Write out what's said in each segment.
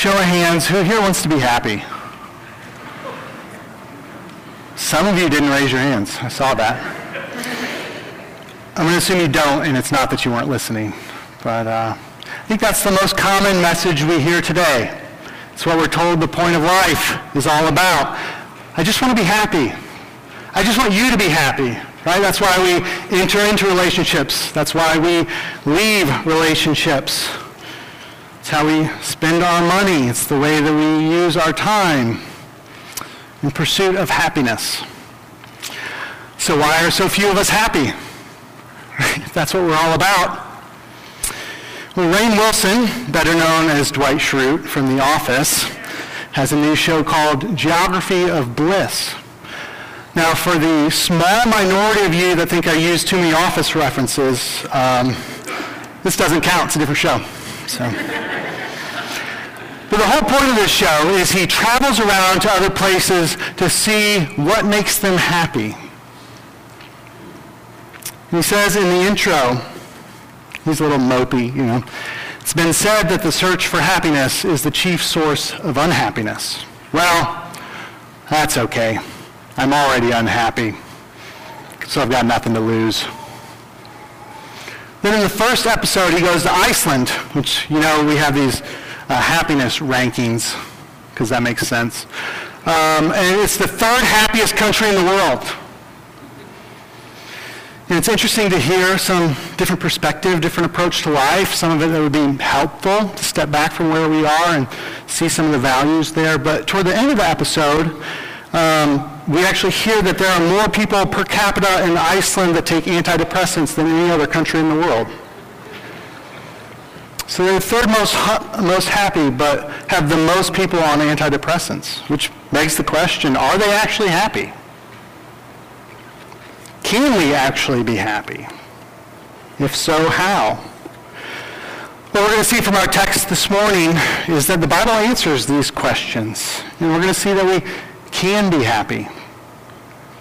Show of hands, who here wants to be happy? Some of you didn't raise your hands. I saw that. I'm going to assume you don't, and it's not that you weren't listening. But I think that's the most common message we hear today. It's what we're told the point of life is all about. I just want to be happy. I just want you to be happy, right? That's why we enter into relationships. That's why we leave relationships. It's how we spend our money. It's the way that we use our time in pursuit of happiness. So why are so few of us happy? If that's what we're all about. Well, Rainn Wilson, better known as Dwight Schrute from The Office, has a new show called Geography of Bliss. Now, for the small minority of you that think I use too many Office references, this doesn't count. It's a different show. So. But the whole point of this show is he travels around to other places to see what makes them happy. He says in the intro, he's a little mopey, you know, it's been said that the search for happiness is the chief source of unhappiness. Well, that's okay. I'm already unhappy, so I've got nothing to lose. Then in the first episode, he goes to Iceland, which, you know, we have these happiness rankings, because that makes sense. And it's the third happiest country in the world. And it's interesting to hear some different perspective, different approach to life, some of it that would be helpful to step back from where we are and see some of the values there. But toward the end of the episode, we actually hear that there are more people per capita in Iceland that take antidepressants than any other country in the world. So they're the third most happy, but have the most people on antidepressants, which begs the question, are they actually happy? Can we actually be happy? If so, how? What we're going to see from our text this morning is that the Bible answers these questions. And we're going to see that we can be happy.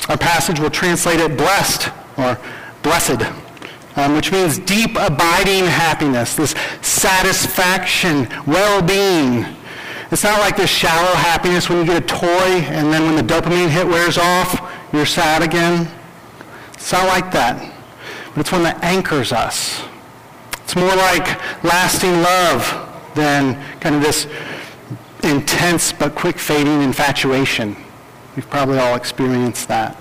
Our passage will translate it blessed or blessed, which means deep abiding happiness, this satisfaction, well-being. It's not like this shallow happiness when you get a toy and then when the dopamine hit wears off, you're sad again. It's not like that, but it's one that anchors us. It's more like lasting love than kind of this intense but quick fading infatuation. We've probably all experienced that.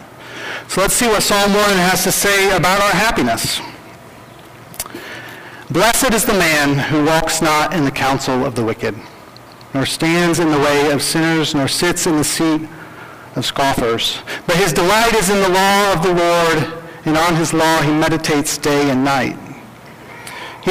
So let's see what Psalm 1 has to say about our happiness. Blessed is the man who walks not in the counsel of the wicked, nor stands in the way of sinners, nor sits in the seat of scoffers. But his delight is in the law of the Lord, and on his law he meditates day and night. He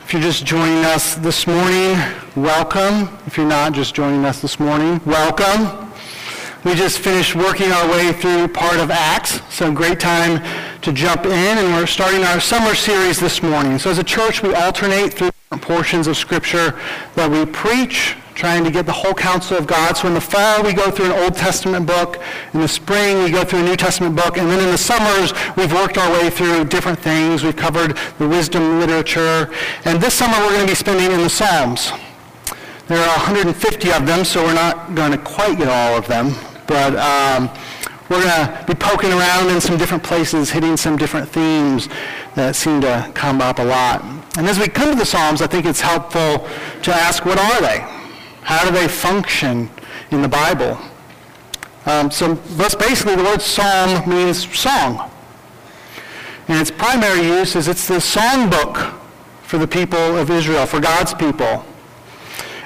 If you're just joining us this morning, welcome. If you're not just joining us this morning, welcome. We just finished working our way through part of Acts, so great time to jump in, and we're starting our summer series this morning. So as a church, we alternate through portions of Scripture that we preach, trying to get the whole counsel of God. So in the fall, we go through an Old Testament book. In the spring, we go through a New Testament book. And then in the summers, we've worked our way through different things. We've covered the wisdom literature. And this summer, we're going to be spending in the Psalms. There are 150 of them, so we're not going to quite get all of them. But we're going to be poking around in some different places, hitting some different themes that seem to come up a lot. And as we come to the Psalms, I think it's helpful to ask, what are they? How do they function in the Bible? So that's basically the word psalm means song. And its primary use is it's the song book for the people of Israel, for God's people.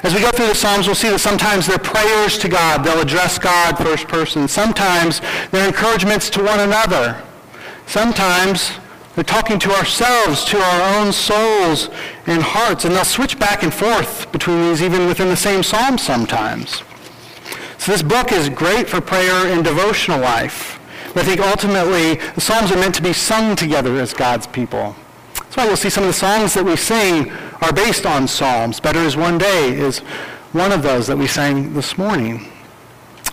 As we go through the Psalms, we'll see that sometimes they're prayers to God. They'll address God first person. Sometimes they're encouragements to one another. Sometimes We're talking to ourselves, to our own souls and hearts, and they'll switch back and forth between these even within the same psalm sometimes. So this book is great for prayer and devotional life. But I think ultimately the Psalms are meant to be sung together as God's people. That's why you'll see some of the songs that we sing are based on Psalms. Better Is One Day is one of those that we sang this morning.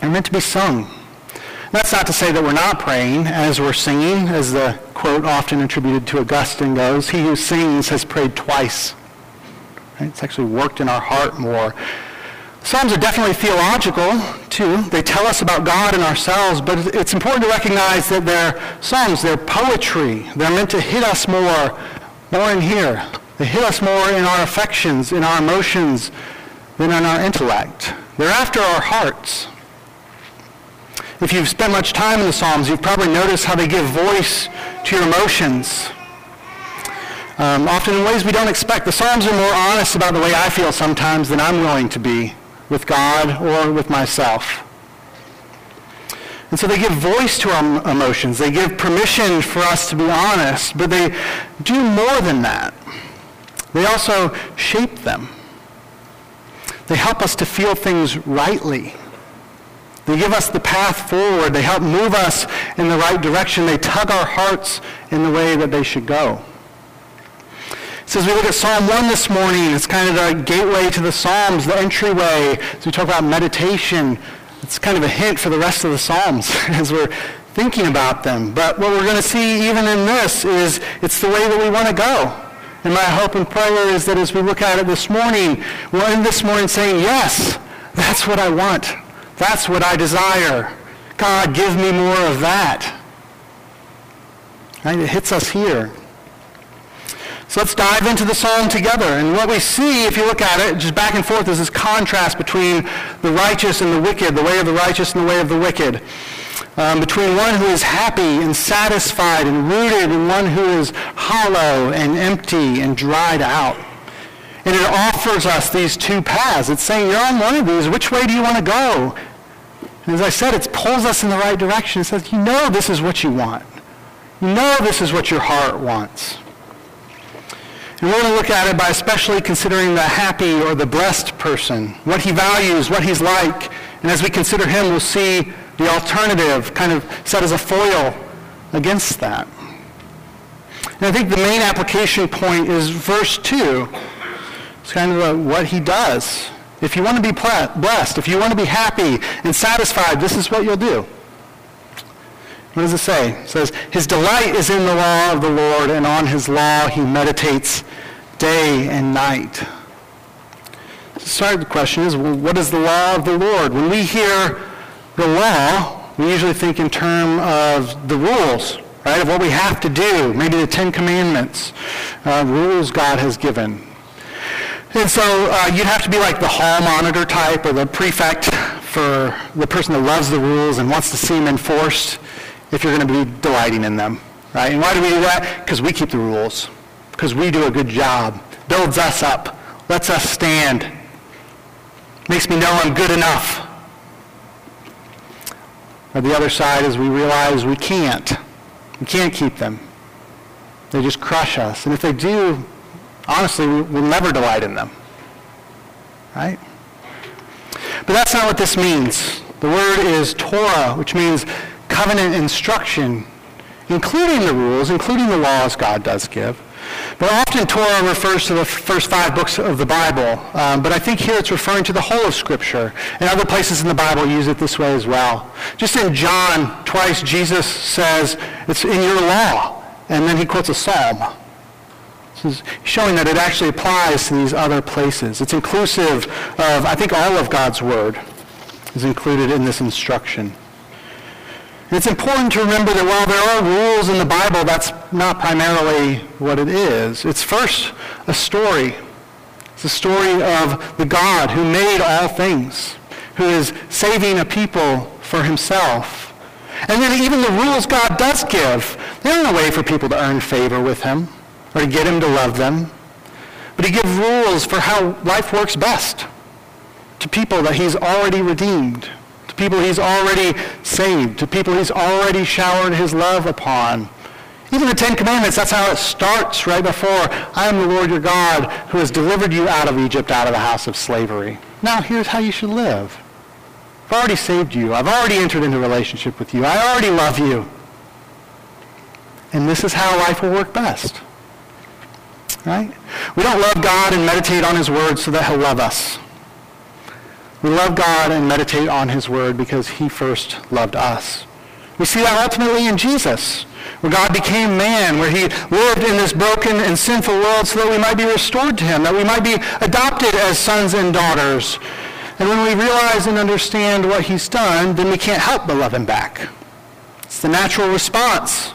They're meant to be sung. That's not to say that we're not praying as we're singing, as the quote often attributed to Augustine goes, "He who sings has prayed twice." Right? It's actually worked in our heart more. Psalms are definitely theological, too. They tell us about God and ourselves, but it's important to recognize that they're psalms, they're poetry. They're meant to hit us more in here. They hit us more in our affections, in our emotions, than in our intellect. They're after our hearts. If you've spent much time in the Psalms, you've probably noticed how they give voice to your emotions. Often in ways we don't expect. The Psalms are more honest about the way I feel sometimes than I'm willing to be with God or with myself. And so they give voice to our emotions. They give permission for us to be honest, but they do more than that. They also shape them. They help us to feel things rightly. They give us the path forward. They help move us in the right direction. They tug our hearts in the way that they should go. So as we look at Psalm 1 this morning, it's kind of the gateway to the Psalms, the entryway. As we talk about meditation, it's kind of a hint for the rest of the Psalms as we're thinking about them. But what we're going to see even in this is it's the way that we want to go. And my hope and prayer is that as we look at it this morning, we'll end this morning saying, yes, that's what I want. That's what I desire. God, give me more of that. Right? It hits us here. So let's dive into the psalm together. And what we see, if you look at it, just back and forth, is this contrast between the righteous and the wicked, the way of the righteous and the way of the wicked. Between one who is happy and satisfied and rooted and one who is hollow and empty and dried out. And it offers us these two paths. It's saying, you're on one of these. Which way do you want to go? And as I said, it pulls us in the right direction. It says, you know this is what you want. You know this is what your heart wants. And we're going to look at it by especially considering the happy or the blessed person, what he values, what he's like. And as we consider him, we'll see the alternative kind of set as a foil against that. And I think the main application point is verse 2. It's kind of what he does. If you want to be blessed, if you want to be happy and satisfied, this is what you'll do. What does it say? It says, his delight is in the law of the Lord, and on his law he meditates day and night. So the question is, well, what is the law of the Lord? When we hear the law, we usually think in terms of the rules, right, of what we have to do, maybe the Ten Commandments, rules God has given. And so you'd have to be like the hall monitor type or the prefect for the person that loves the rules and wants to see them enforced, if you're going to be delighting in them, right? And why do we do that? Because we keep the rules. Because we do a good job. Builds us up. Lets us stand. Makes me know I'm good enough. Or the other side is we realize we can't. We can't keep them. They just crush us. And if they do, honestly, we'll never delight in them, right? But that's not what this means. The word is Torah, which means covenant instruction, including the rules, including the laws God does give. But often Torah refers to the first 5 books of the Bible, but I think here it's referring to the whole of Scripture. And other places in the Bible use it this way as well. Just in John, twice Jesus says, it's in your law, and then he quotes a psalm. This is showing that it actually applies to these other places. It's inclusive of, I think all of God's Word is included in this instruction. It's important to remember that while there are rules in the Bible, that's not primarily what it is. It's first a story. It's a story of the God who made all things, who is saving a people for himself. And then even the rules God does give, they aren't a way for people to earn favor with him or to get him to love them. But he gives rules for how life works best to people that he's already redeemed, people he's already saved, to people he's already showered his love upon. Even the Ten Commandments, that's how it starts right before, I am the Lord your God who has delivered you out of Egypt, out of the house of slavery. Now here's how you should live. I've already saved you. I've already entered into a relationship with you. I already love you. And this is how life will work best. Right? We don't love God and meditate on his word so that he'll love us. We love God and meditate on his word because he first loved us. We see that ultimately in Jesus, where God became man, where he lived in this broken and sinful world so that we might be restored to him, that we might be adopted as sons and daughters. And when we realize and understand what he's done, then we can't help but love him back. It's the natural response.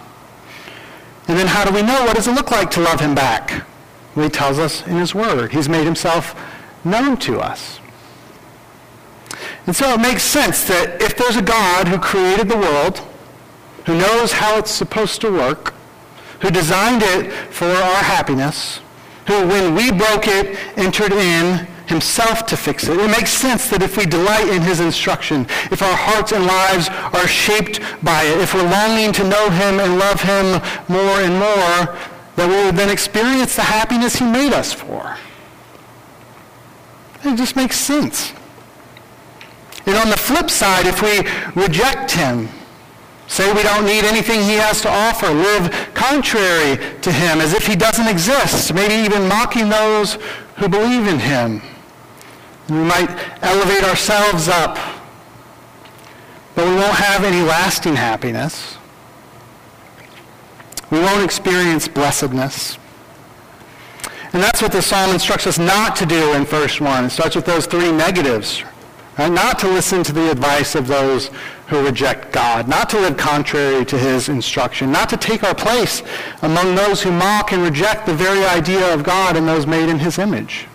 And then how do we know? What does it look like to love him back? Well, he tells us in his word. He's made himself known to us. And so it makes sense that if there's a God who created the world, who knows how it's supposed to work, who designed it for our happiness, who, when we broke it, entered in himself to fix it, it makes sense that if we delight in his instruction, if our hearts and lives are shaped by it, if we're longing to know him and love him more and more, that we will then experience the happiness he made us for. It just makes sense. And on the flip side, if we reject him, say we don't need anything he has to offer, live contrary to him, as if he doesn't exist, maybe even mocking those who believe in him, and we might elevate ourselves up, but we won't have any lasting happiness. We won't experience blessedness. And that's what the psalm instructs us not to do in verse 1. It starts with those three negatives. Right? Not to listen to the advice of those who reject God, not to live contrary to his instruction, not to take our place among those who mock and reject the very idea of God and those made in his image.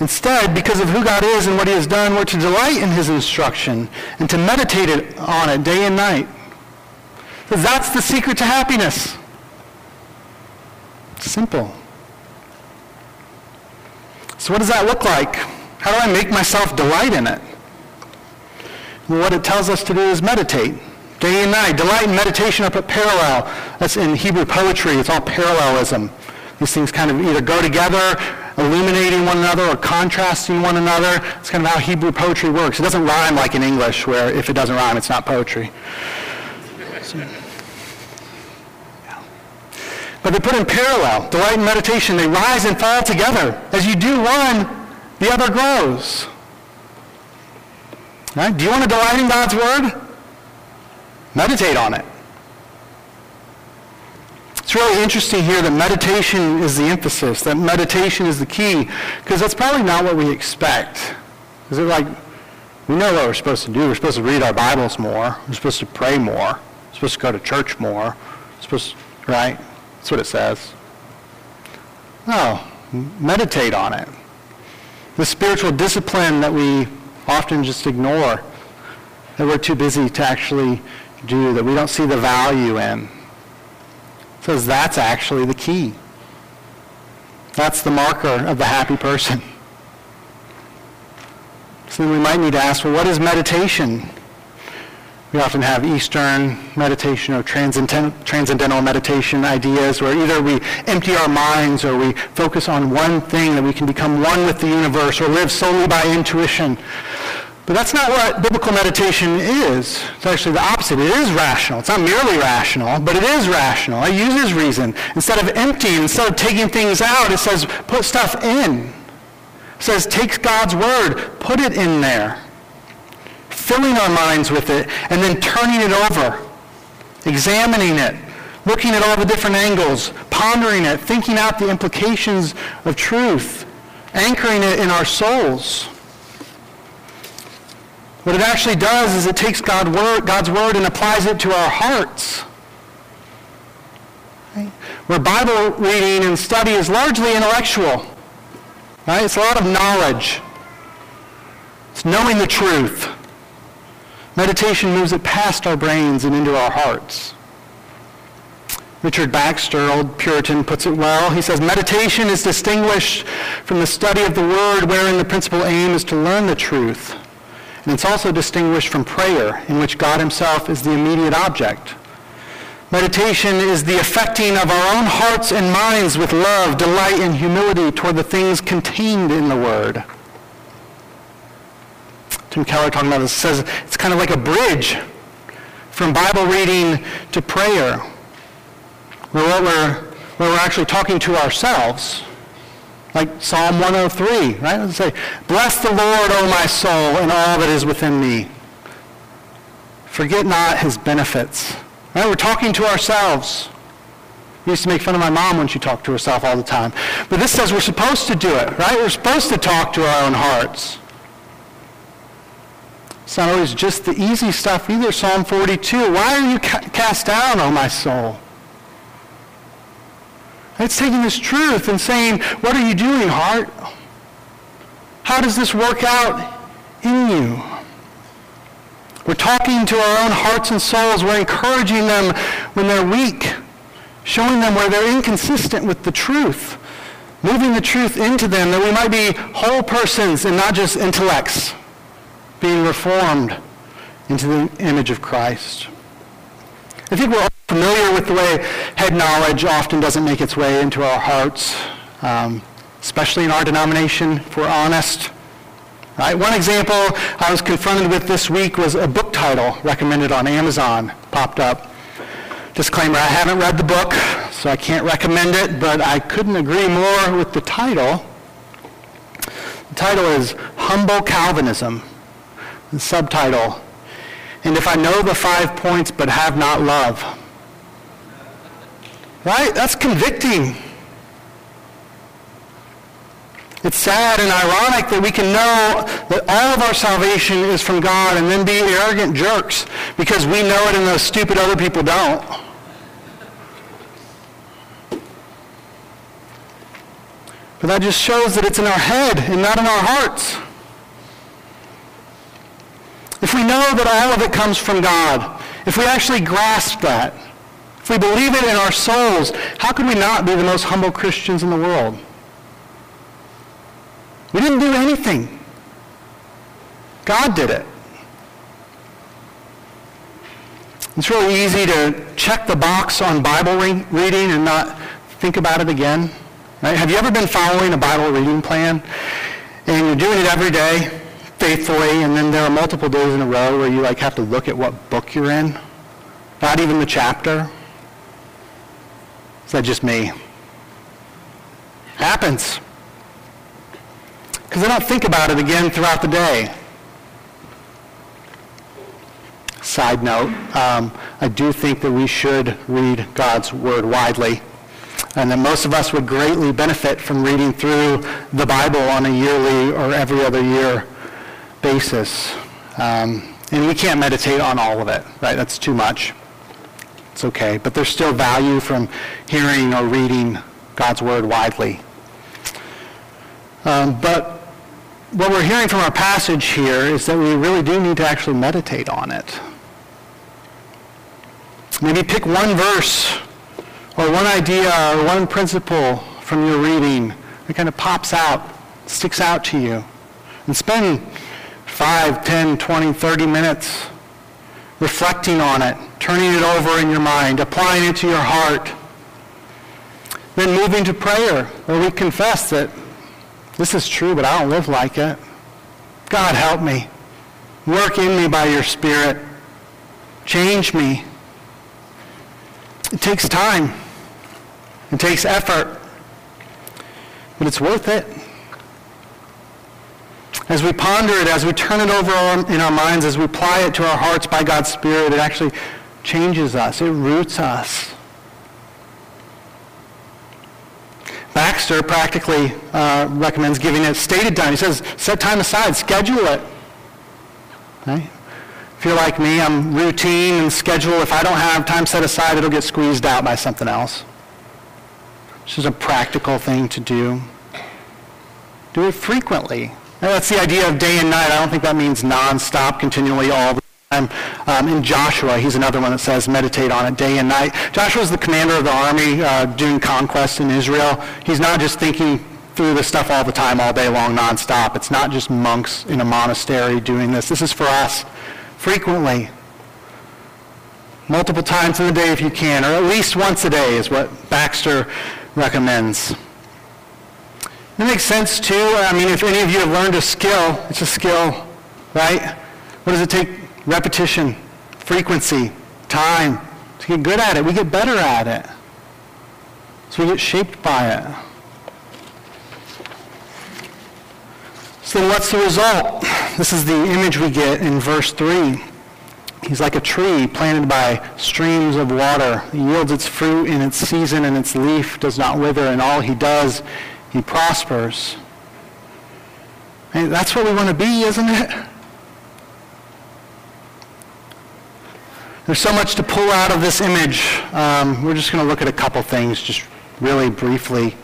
Instead, because of who God is and what he has done, we're to delight in his instruction and to meditate on it day and night. Because that's the secret to happiness. It's simple. So what does that look like? How do I make myself delight in it? Well, what it tells us to do is meditate day and night. Delight in meditation up at parallel. That's in Hebrew poetry. It's all parallelism. These things kind of either go together, illuminating one another or contrasting one another. It's kind of how Hebrew poetry works. It doesn't rhyme like in English, where if it doesn't rhyme, it's not poetry. But they put in parallel. Delight in meditation. They rise and fall together. As you do one, the other grows. Right? Do you want to delight in God's word? Meditate on it. It's really interesting here that meditation is the emphasis, that meditation is the key, because that's probably not what we expect. Is it like, we know what we're supposed to do. We're supposed to read our Bibles more. We're supposed to pray more. We're supposed to go to church more. We're supposed to, right? That's what it says. No, meditate on it. The spiritual discipline that we often just ignore, that we're too busy to actually do, that we don't see the value in. It says that's actually the key. That's the marker of the happy person. So then we might need to ask, well, what is meditation? We often have Eastern meditation or transcendental meditation ideas where either we empty our minds or we focus on one thing, that we can become one with the universe or live solely by intuition. But that's not what biblical meditation is. It's actually the opposite. It is rational. It's not merely rational, but it is rational. It uses reason. Instead of emptying, instead of taking things out, it says put stuff in. It says take God's word, put it in there, filling our minds with it, and then turning it over, examining it, looking at all the different angles, pondering it, thinking out the implications of truth, anchoring it in our souls. What it actually does is it takes God's word and applies it to our hearts. Right? Where Bible reading and study is largely intellectual. Right? It's a lot of knowledge. It's knowing the truth. Meditation moves it past our brains and into our hearts. Richard Baxter, old Puritan, puts it well. He says, meditation is distinguished from the study of the word, wherein the principal aim is to learn the truth. And it's also distinguished from prayer, in which God himself is the immediate object. Meditation is the affecting of our own hearts and minds with love, delight, and humility toward the things contained in the Word. Tim Keller, talking about this, says it's kind of like a bridge from Bible reading to prayer, where we're actually talking to ourselves. Like Psalm 103, right? Let's say, "Bless the Lord, O my soul, and all that is within me. Forget not his benefits." Right? We're talking to ourselves. I used to make fun of my mom when she talked to herself all the time. But this says we're supposed to do it, right? We're supposed to talk to our own hearts. It's not always just the easy stuff either. Psalm 42, "Why are you cast down, O my soul?" It's taking this truth and saying, what are you doing, heart? How does this work out in you? We're talking to our own hearts and souls. We're encouraging them when they're weak, showing them where they're inconsistent with the truth, moving the truth into them, that we might be whole persons and not just intellects, being reformed into the image of Christ. I think we're all familiar with the way head knowledge often doesn't make its way into our hearts, especially in our denomination, if we're honest. Right? One example I was confronted with this week was a book title recommended on Amazon popped up. Disclaimer, I haven't read the book, so I can't recommend it, but I couldn't agree more with the title. The title is Humble Calvinism. The subtitle, "And if I know the 5 points but have not love." Right? That's convicting. It's sad and ironic that we can know that all of our salvation is from God and then be arrogant jerks because we know it and those stupid other people don't. But that just shows that it's in our head and not in our hearts. If we know that all of it comes from God, if we actually grasp that, if we believe it in our souls, how could we not be the most humble Christians in the world? We didn't do anything. God did it. It's really easy to check the box on Bible reading and not think about it again. Right? Have you ever been following a Bible reading plan and you're doing it every day faithfully, and then there are multiple days in a row where you like have to look at what book you're in, not even the chapter? Is that just me? It happens. Because I don't think about it again throughout the day. Side note, I do think that we should read God's Word widely, and that most of us would greatly benefit from reading through the Bible on a yearly or every other year basis. And we can't meditate on all of it, right? That's too much. It's okay. But there's still value from hearing or reading God's Word widely. But what we're hearing from our passage here is that we really do need to actually meditate on it. Maybe pick one verse or one idea or one principle from your reading that kind of pops out, sticks out to you, and spend 5, 10, 20, 30 minutes reflecting on it, turning it over in your mind, applying it to your heart. Then moving to prayer, where we confess that this is true, but I don't live like it. God, help me. Work in me by your Spirit. Change me. It takes time. It takes effort. But it's worth it. As we ponder it, as we turn it over in our minds, as we apply it to our hearts by God's Spirit, it actually changes us. It roots us. Baxter practically recommends giving it stated time. He says, set time aside, schedule it. Right? If you're like me, I'm routine and schedule. If I don't have time set aside, it'll get squeezed out by something else. This is a practical thing to do. Do it frequently. Now, that's the idea of day and night. I don't think that means nonstop, continually, all the time. In Joshua, he's another one that says meditate on it day and night. Joshua's the commander of the army doing conquest in Israel. He's not just thinking through this stuff all the time, all day long, nonstop. It's not just monks in a monastery doing this. This is for us frequently. multiple times in the day if you can, or at least once a day is what Baxter recommends. It makes sense too. I mean, if any of you have learned a skill, it's a skill, right? What does it take? Repetition, frequency, time to get good at it. We get better at it. So we get shaped by it. So then what's the result? This is the image we get in verse 3. He's like a tree planted by streams of water. It yields its fruit in its season, and its leaf does not wither, and all he does, he prospers. And that's what we want to be, isn't it? There's so much to pull out of this image. We're just going to look at a couple things, just really briefly.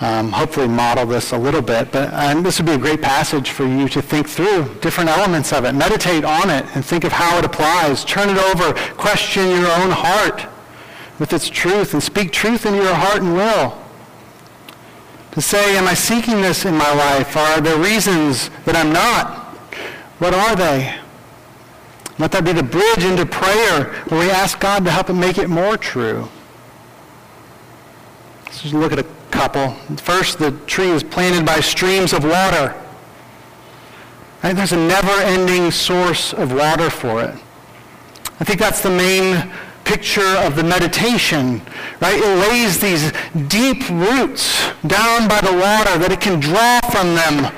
Hopefully model this a little bit, but this would be a great passage for you to think through different elements of it. Meditate on it and think of how it applies. Turn it over. Question your own heart with its truth and speak truth into your heart and will. To say, am I seeking this in my life? Are there reasons that I'm not? What are they? Let that be the bridge into prayer where we ask God to help and make it more true. Let's just look at a couple. First, the tree is planted by streams of water. Right? There's a never-ending source of water for it. I think that's the main picture of the meditation, right? It lays these deep roots down by the water that it can draw from them.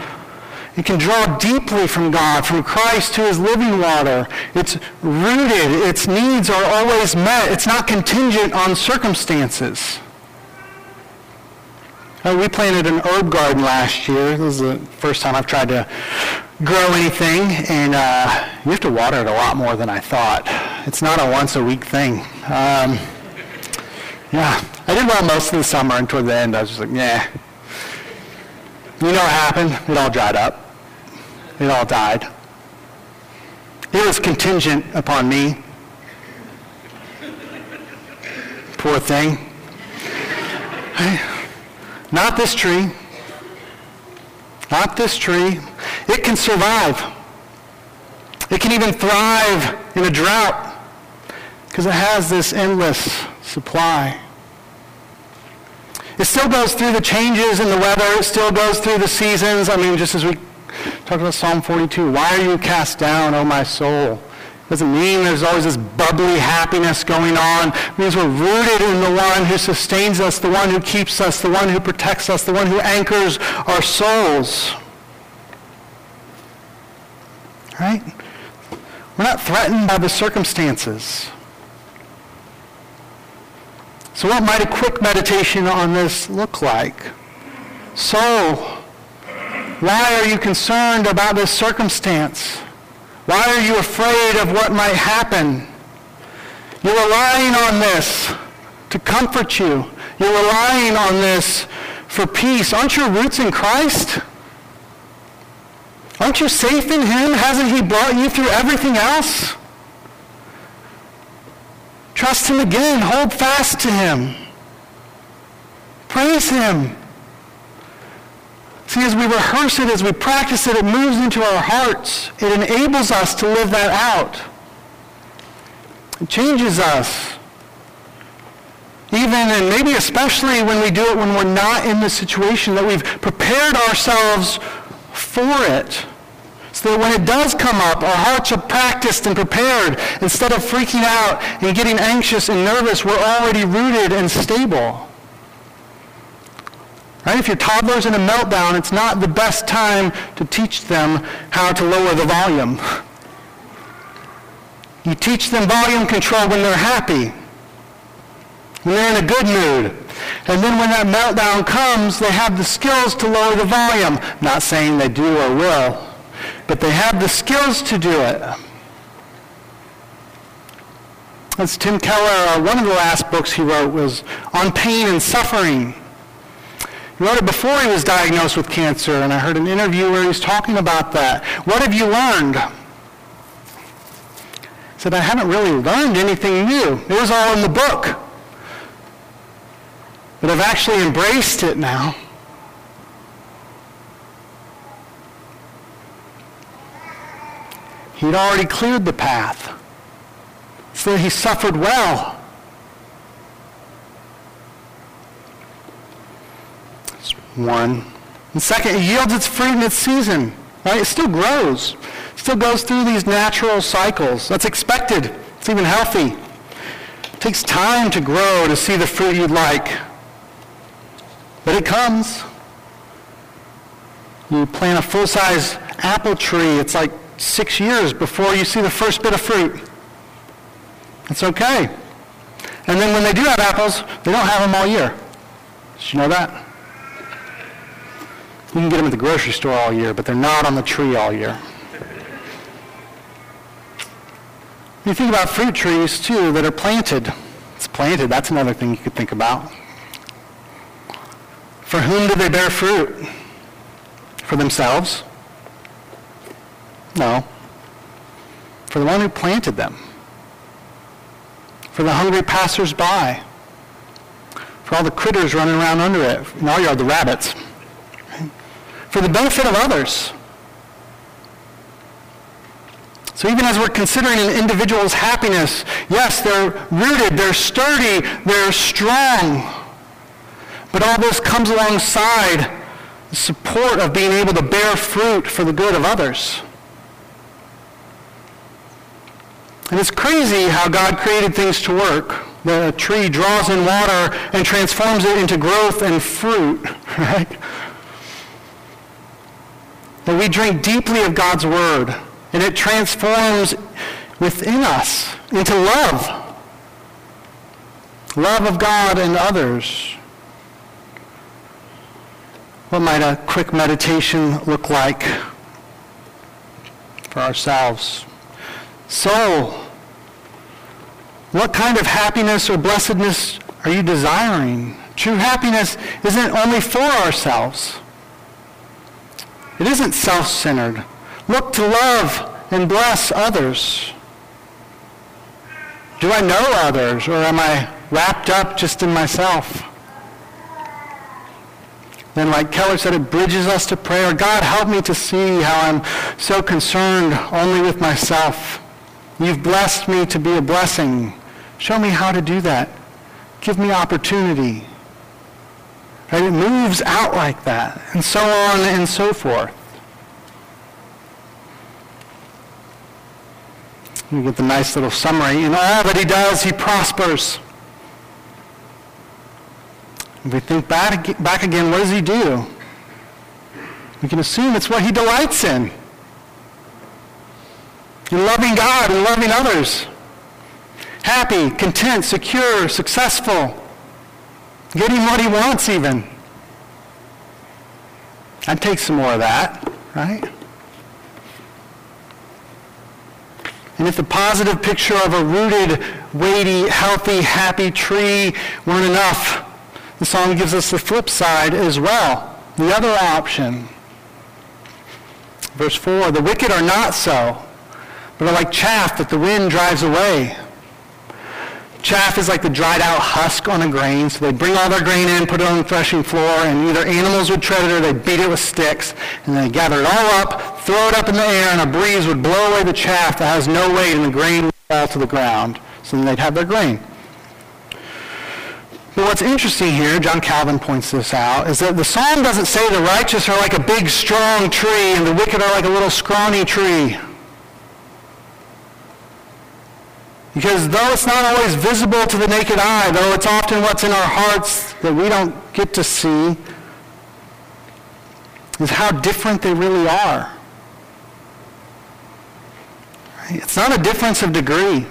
It can draw deeply from God, from Christ to his living water. It's rooted. Its needs are always met. It's not contingent on circumstances. We planted an herb garden last year. This is the first time I've tried to grow anything, and you have to water it a lot more than I thought. It's not a once-a-week thing. Yeah, I did well most of the summer, and toward the end I was just like, yeah. You know what happened? It all dried up. It all died. It was contingent upon me. Poor thing. Not this tree. Not this tree. It can survive. It can even thrive in a drought because it has this endless supply. It still goes through the changes in the weather. It still goes through the seasons. I mean, just as we talked about Psalm 42, why are you cast down, O my soul? It doesn't mean there's always this bubbly happiness going on. It means we're rooted in the one who sustains us, the one who keeps us, the one who protects us, the one who anchors our souls. Right? We're not threatened by the circumstances. So what might a quick meditation on this look like? So, why are you concerned about this circumstance? Why are you afraid of what might happen? You're relying on this to comfort you. You're relying on this for peace. Aren't your roots in Christ? Aren't you safe in him? Hasn't he brought you through everything else? Trust him again. Hold fast to him. Praise him. See, as we rehearse it, as we practice it, it moves into our hearts. It enables us to live that out. It changes us. Even and maybe especially when we do it when we're not in the situation, that we've prepared ourselves for it. So that when it does come up, our hearts are practiced and prepared. Instead of freaking out and getting anxious and nervous, we're already rooted and stable. Right? If your toddler's in a meltdown, it's not the best time to teach them how to lower the volume. You teach them volume control when they're happy, when they're in a good mood. And then when that meltdown comes, they have the skills to lower the volume. I'm not saying they do or will, but they have the skills to do it. That's Tim Keller. One of the last books he wrote was on pain and suffering. He wrote it before he was diagnosed with cancer, and I heard an interview where he was talking about that. What have you learned? He said, I haven't really learned anything new. It was all in the book. But I've actually embraced it now. He'd already cleared the path. It's So he suffered well. That's one. And second, it yields its fruit in its season. Right? It still grows. It still goes through these natural cycles. That's expected. It's even healthy. It takes time to grow to see the fruit you'd like. But it comes. You plant a full-size apple tree, it's like 6 years before you see the first bit of fruit. It's okay. And then when they do have apples, they don't have them all year. Did you know that? You can get them at the grocery store all year, but they're not on the tree all year. When you think about fruit trees, too, that are planted. It's planted. That's another thing you could think about. For whom did they bear fruit? For themselves? No. For the one who planted them. For the hungry passers-by. For all the critters running around under it. In our yard, the rabbits. Right? For the benefit of others. So even as we're considering an individual's happiness, yes, they're rooted, they're sturdy, they're strong. But all this comes alongside the support of being able to bear fruit for the good of others. And it's crazy how God created things to work. The tree draws in water and transforms it into growth and fruit, right? That we drink deeply of God's word, and it transforms within us into love. Love of God and others. What might a quick meditation look like for ourselves? Soul, what kind of happiness or blessedness are you desiring? True happiness isn't only for ourselves. It isn't self-centered. Look to love and bless others. Do I know others, or am I wrapped up just in myself? Then, like Keller said, it bridges us to prayer. God, help me to see how I'm so concerned only with myself. You've blessed me to be a blessing. Show me how to do that. Give me opportunity. Right? It moves out like that, and so on and so forth. You get the nice little summary. In all that he does, he prospers. If we think back again, what does he do? We can assume it's what he delights in. In loving God and loving others. Happy, content, secure, successful. Getting what he wants even. I'd take some more of that, right? And if the positive picture of a rooted, weighty, healthy, happy tree weren't enough, the psalm gives us the flip side as well, the other option. Verse 4, the wicked are not so, but are like chaff that the wind drives away. Chaff is like the dried out husk on a grain, so they bring all their grain in, put it on the threshing floor, and either animals would tread it or they'd beat it with sticks, and they gather it all up, throw it up in the air, and a breeze would blow away the chaff that has no weight, and the grain would fall to the ground. So then they'd have their grain. But what's interesting here, John Calvin points this out, is that the psalm doesn't say the righteous are like a big, strong tree and the wicked are like a little scrawny tree. Because though it's not always visible to the naked eye, though it's often what's in our hearts that we don't get to see, is how different they really are. It's not a difference of degree.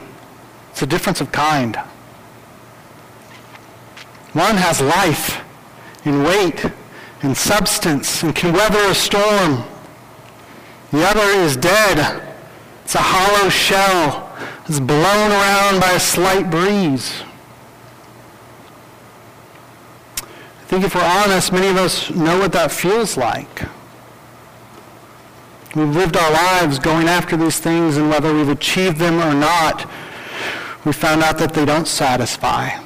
It's a difference of kind. One has life and weight and substance and can weather a storm. The other is dead. It's a hollow shell. It's blown around by a slight breeze. I think if we're honest, many of us know what that feels like. We've lived our lives going after these things, and whether we've achieved them or not, we found out that they don't satisfy.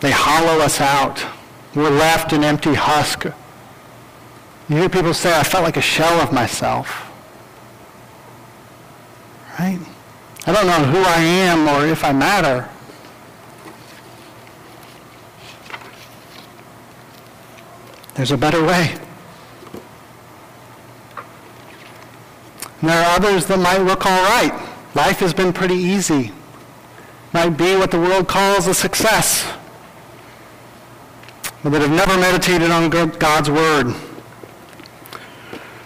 They hollow us out. We're left an empty husk. You hear people say, I felt like a shell of myself. Right? I don't know who I am or if I matter. There's a better way. And there are others that might look all right. Life has been pretty easy. Might be what the world calls a success, but that have never meditated on God's word.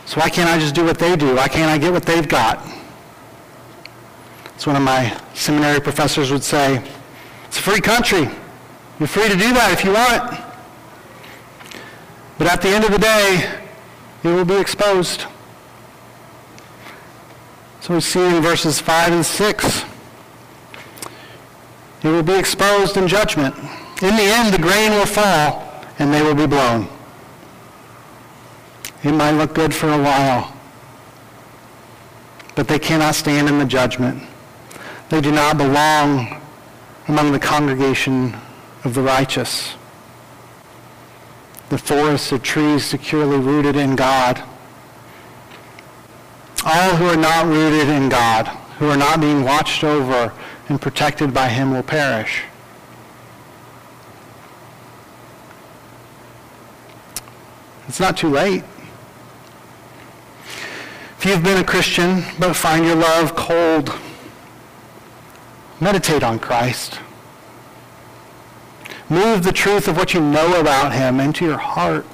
So why can't I just do what they do? Why can't I get what they've got? As one of my seminary professors would say, it's a free country. You're free to do that if you want. But at the end of the day, it will be exposed. So we see in verses 5 and 6, it will be exposed in judgment. In the end, the grain will fall, and they will be blown. It might look good for a while, but they cannot stand in the judgment. They do not belong among the congregation of the righteous. The forest of trees securely rooted in God. All who are not rooted in God, who are not being watched over and protected by Him, will perish. It's not too late. If you've been a Christian but find your love cold, meditate on Christ. Move the truth of what you know about Him into your heart,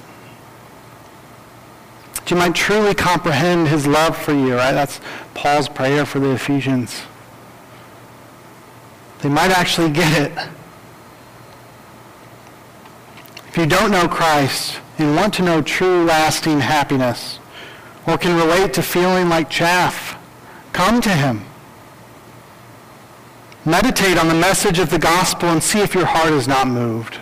that you might truly comprehend His love for you, right? That's Paul's prayer for the Ephesians. They might actually get it. If you don't know Christ and want to know true, lasting happiness, or can relate to feeling like chaff, come to Him. Meditate on the message of the gospel and see if your heart is not moved.